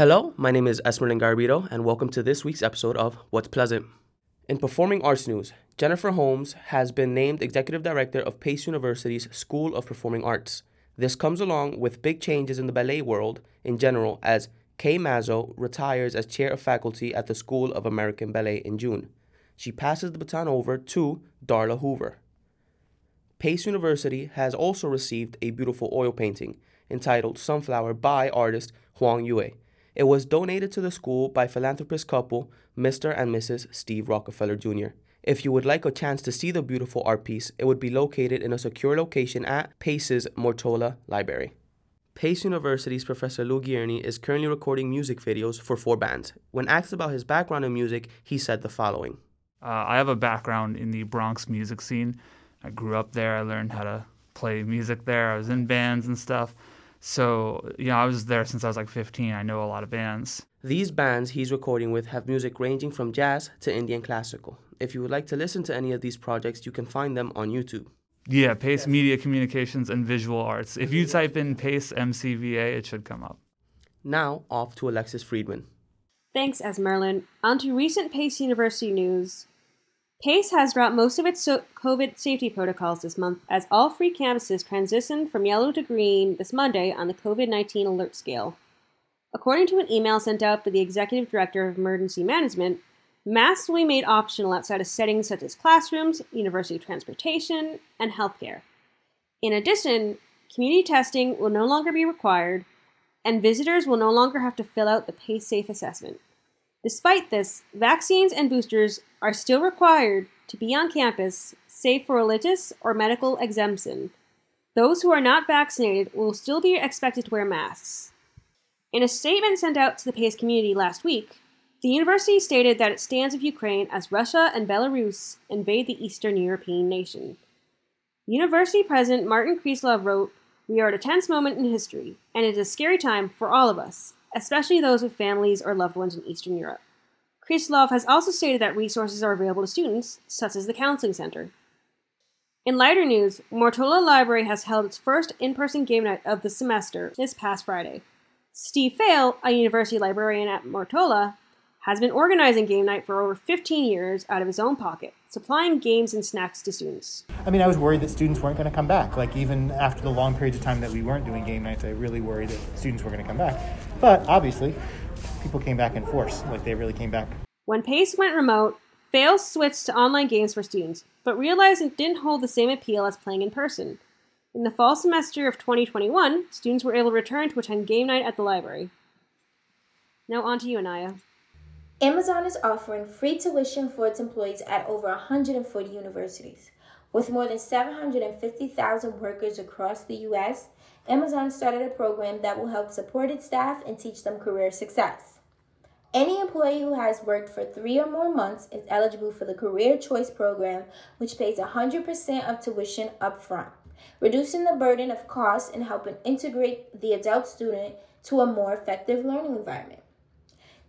Hello, my name is Esmerlin Garabito, and welcome to this week's episode of What's Pleasant. In performing arts news, Jennifer Holmes has been named Executive Director of Pace University's School of Performing Arts. This comes along with big changes in the ballet world in general, as Kay Mazo retires as Chair of Faculty at the School of American Ballet in June. She passes the baton over to Darla Hoover. Pace University has also received a beautiful oil painting entitled Sunflower by artist Huang Yue. It was donated to the school by philanthropist couple Mr. and Mrs. Steve Rockefeller, Jr. If you would like a chance to see the beautiful art piece, it would be located in a secure location at Pace's Mortola Library. Pace University's Professor Lou Gierney is currently recording music videos for 4 bands. When asked about his background in music, he said the following. I have a background in the Bronx music scene. I grew up there. I learned how to play music there. I was in bands and stuff. So, I was there since I was like 15. I know a lot of bands. These bands he's recording with have music ranging from jazz to Indian classical. If you would like to listen to any of these projects, you can find them on YouTube. Yeah, Pace Media Communications and Visual Arts. If you type in Pace MCVA, it should come up. Now, off to Alexis Friedman. Thanks, Esmerlin. On to recent Pace University news. Pace has dropped most of its COVID safety protocols this month as all free campuses transitioned from yellow to green this Monday on the COVID-19 alert scale. According to an email sent out by the Executive Director of Emergency Management, masks will be made optional outside of settings such as classrooms, university transportation, and healthcare. In addition, community testing will no longer be required, and visitors will no longer have to fill out the Pace Safe assessment. Despite this, vaccines and boosters are still required to be on campus, save for religious or medical exemption. Those who are not vaccinated will still be expected to wear masks. In a statement sent out to the Pace community last week, the university stated that it stands with Ukraine as Russia and Belarus invade the Eastern European nation. University President Martin Krislov wrote, "We are at a tense moment in history, and it is a scary time for all of us, especially those with families or loved ones in Eastern Europe." Krislov has also stated that resources are available to students, such as the Counseling Center. In lighter news, Mortola Library has held its first in-person game night of the semester this past Friday. Steve Fayle, a university librarian at Mortola, has been organizing game night for over 15 years out of his own pocket, supplying games and snacks to students. I was worried that students weren't going to come back. Even after the long periods of time that we weren't doing game nights, I really worried that students were going to come back. But obviously, people came back in force. They really came back. When Pace went remote, Fayle switched to online games for students, but realized it didn't hold the same appeal as playing in person. In the fall semester of 2021, students were able to return to attend game night at the library. Now on to you, Anaya. Amazon is offering free tuition for its employees at over 140 universities. With more than 750,000 workers across the U.S., Amazon started a program that will help support its staff and teach them career success. Any employee who has worked for 3 or more months is eligible for the Career Choice Program, which pays 100% of tuition up front, reducing the burden of costs and helping integrate the adult student to a more effective learning environment.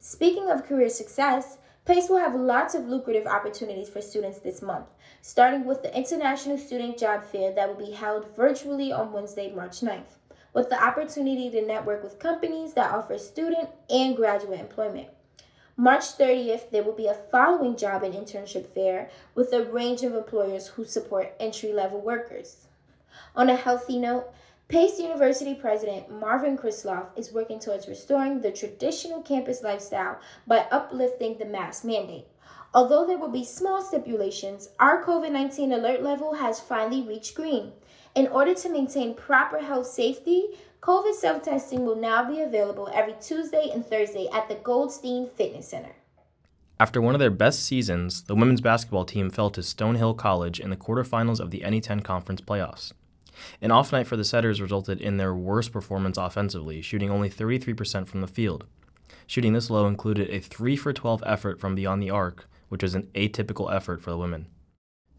Speaking of career success, Pace will have lots of lucrative opportunities for students this month, starting with the International Student Job Fair that will be held virtually on Wednesday, March 9th, with the opportunity to network with companies that offer student and graduate employment. March 30th, there will be a following job and internship fair with a range of employers who support entry-level workers. On a healthy note, Pace University President Martin Krislov is working towards restoring the traditional campus lifestyle by uplifting the mask mandate. Although there will be small stipulations, our COVID-19 alert level has finally reached green. In order to maintain proper health safety, COVID self-testing will now be available every Tuesday and Thursday at the Goldstein Fitness Center. After one of their best seasons, the women's basketball team fell to Stonehill College in the quarterfinals of the NE10 conference playoffs. An off night for the Setters resulted in their worst performance offensively, shooting only 33% from the field. Shooting this low included a 3-for-12 effort from beyond the arc, which is an atypical effort for the women.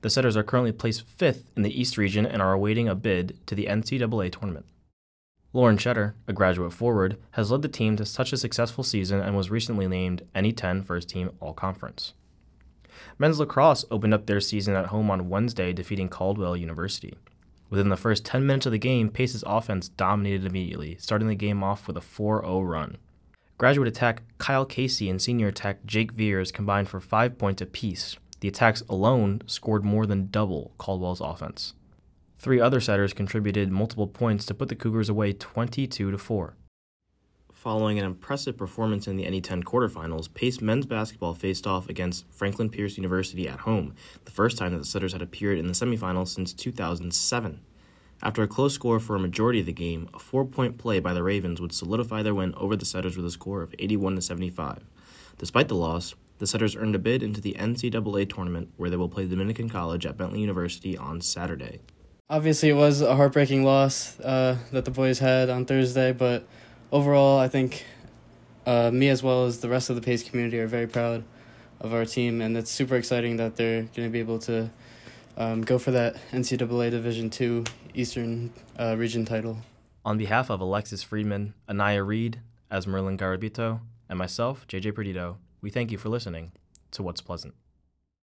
The Setters are currently placed 5th in the East region and are awaiting a bid to the NCAA tournament. Lauren Shetter, a graduate forward, has led the team to such a successful season and was recently named NE10 First Team All-Conference. Men's lacrosse opened up their season at home on Wednesday, defeating Caldwell University. Within the first 10 minutes of the game, Pace's offense dominated immediately, starting the game off with a 4-0 run. Graduate attack Kyle Casey and senior attack Jake Veers combined for 5 points apiece. The attacks alone scored more than double Caldwell's offense. Three other setters contributed multiple points to put the Cougars away 22-4. Following an impressive performance in the NE10 quarterfinals, Pace men's basketball faced off against Franklin Pierce University at home, the first time that the Setters had appeared in the semifinals since 2007. After a close score for a majority of the game, a 4-point play by the Ravens would solidify their win over the Setters with a score of 81-75. Despite the loss, the Setters earned a bid into the NCAA tournament, where they will play Dominican College at Bentley University on Saturday. Obviously, it was a heartbreaking loss that the boys had on Thursday, but overall, I think me as well as the rest of the Pace community are very proud of our team, and it's super exciting that they're going to be able to go for that NCAA Division II Eastern Region title. On behalf of Alexis Friedman, Anaya Reed, Esmerlin Garabito, and myself, JJ Perdido, we thank you for listening to What's Pleasant.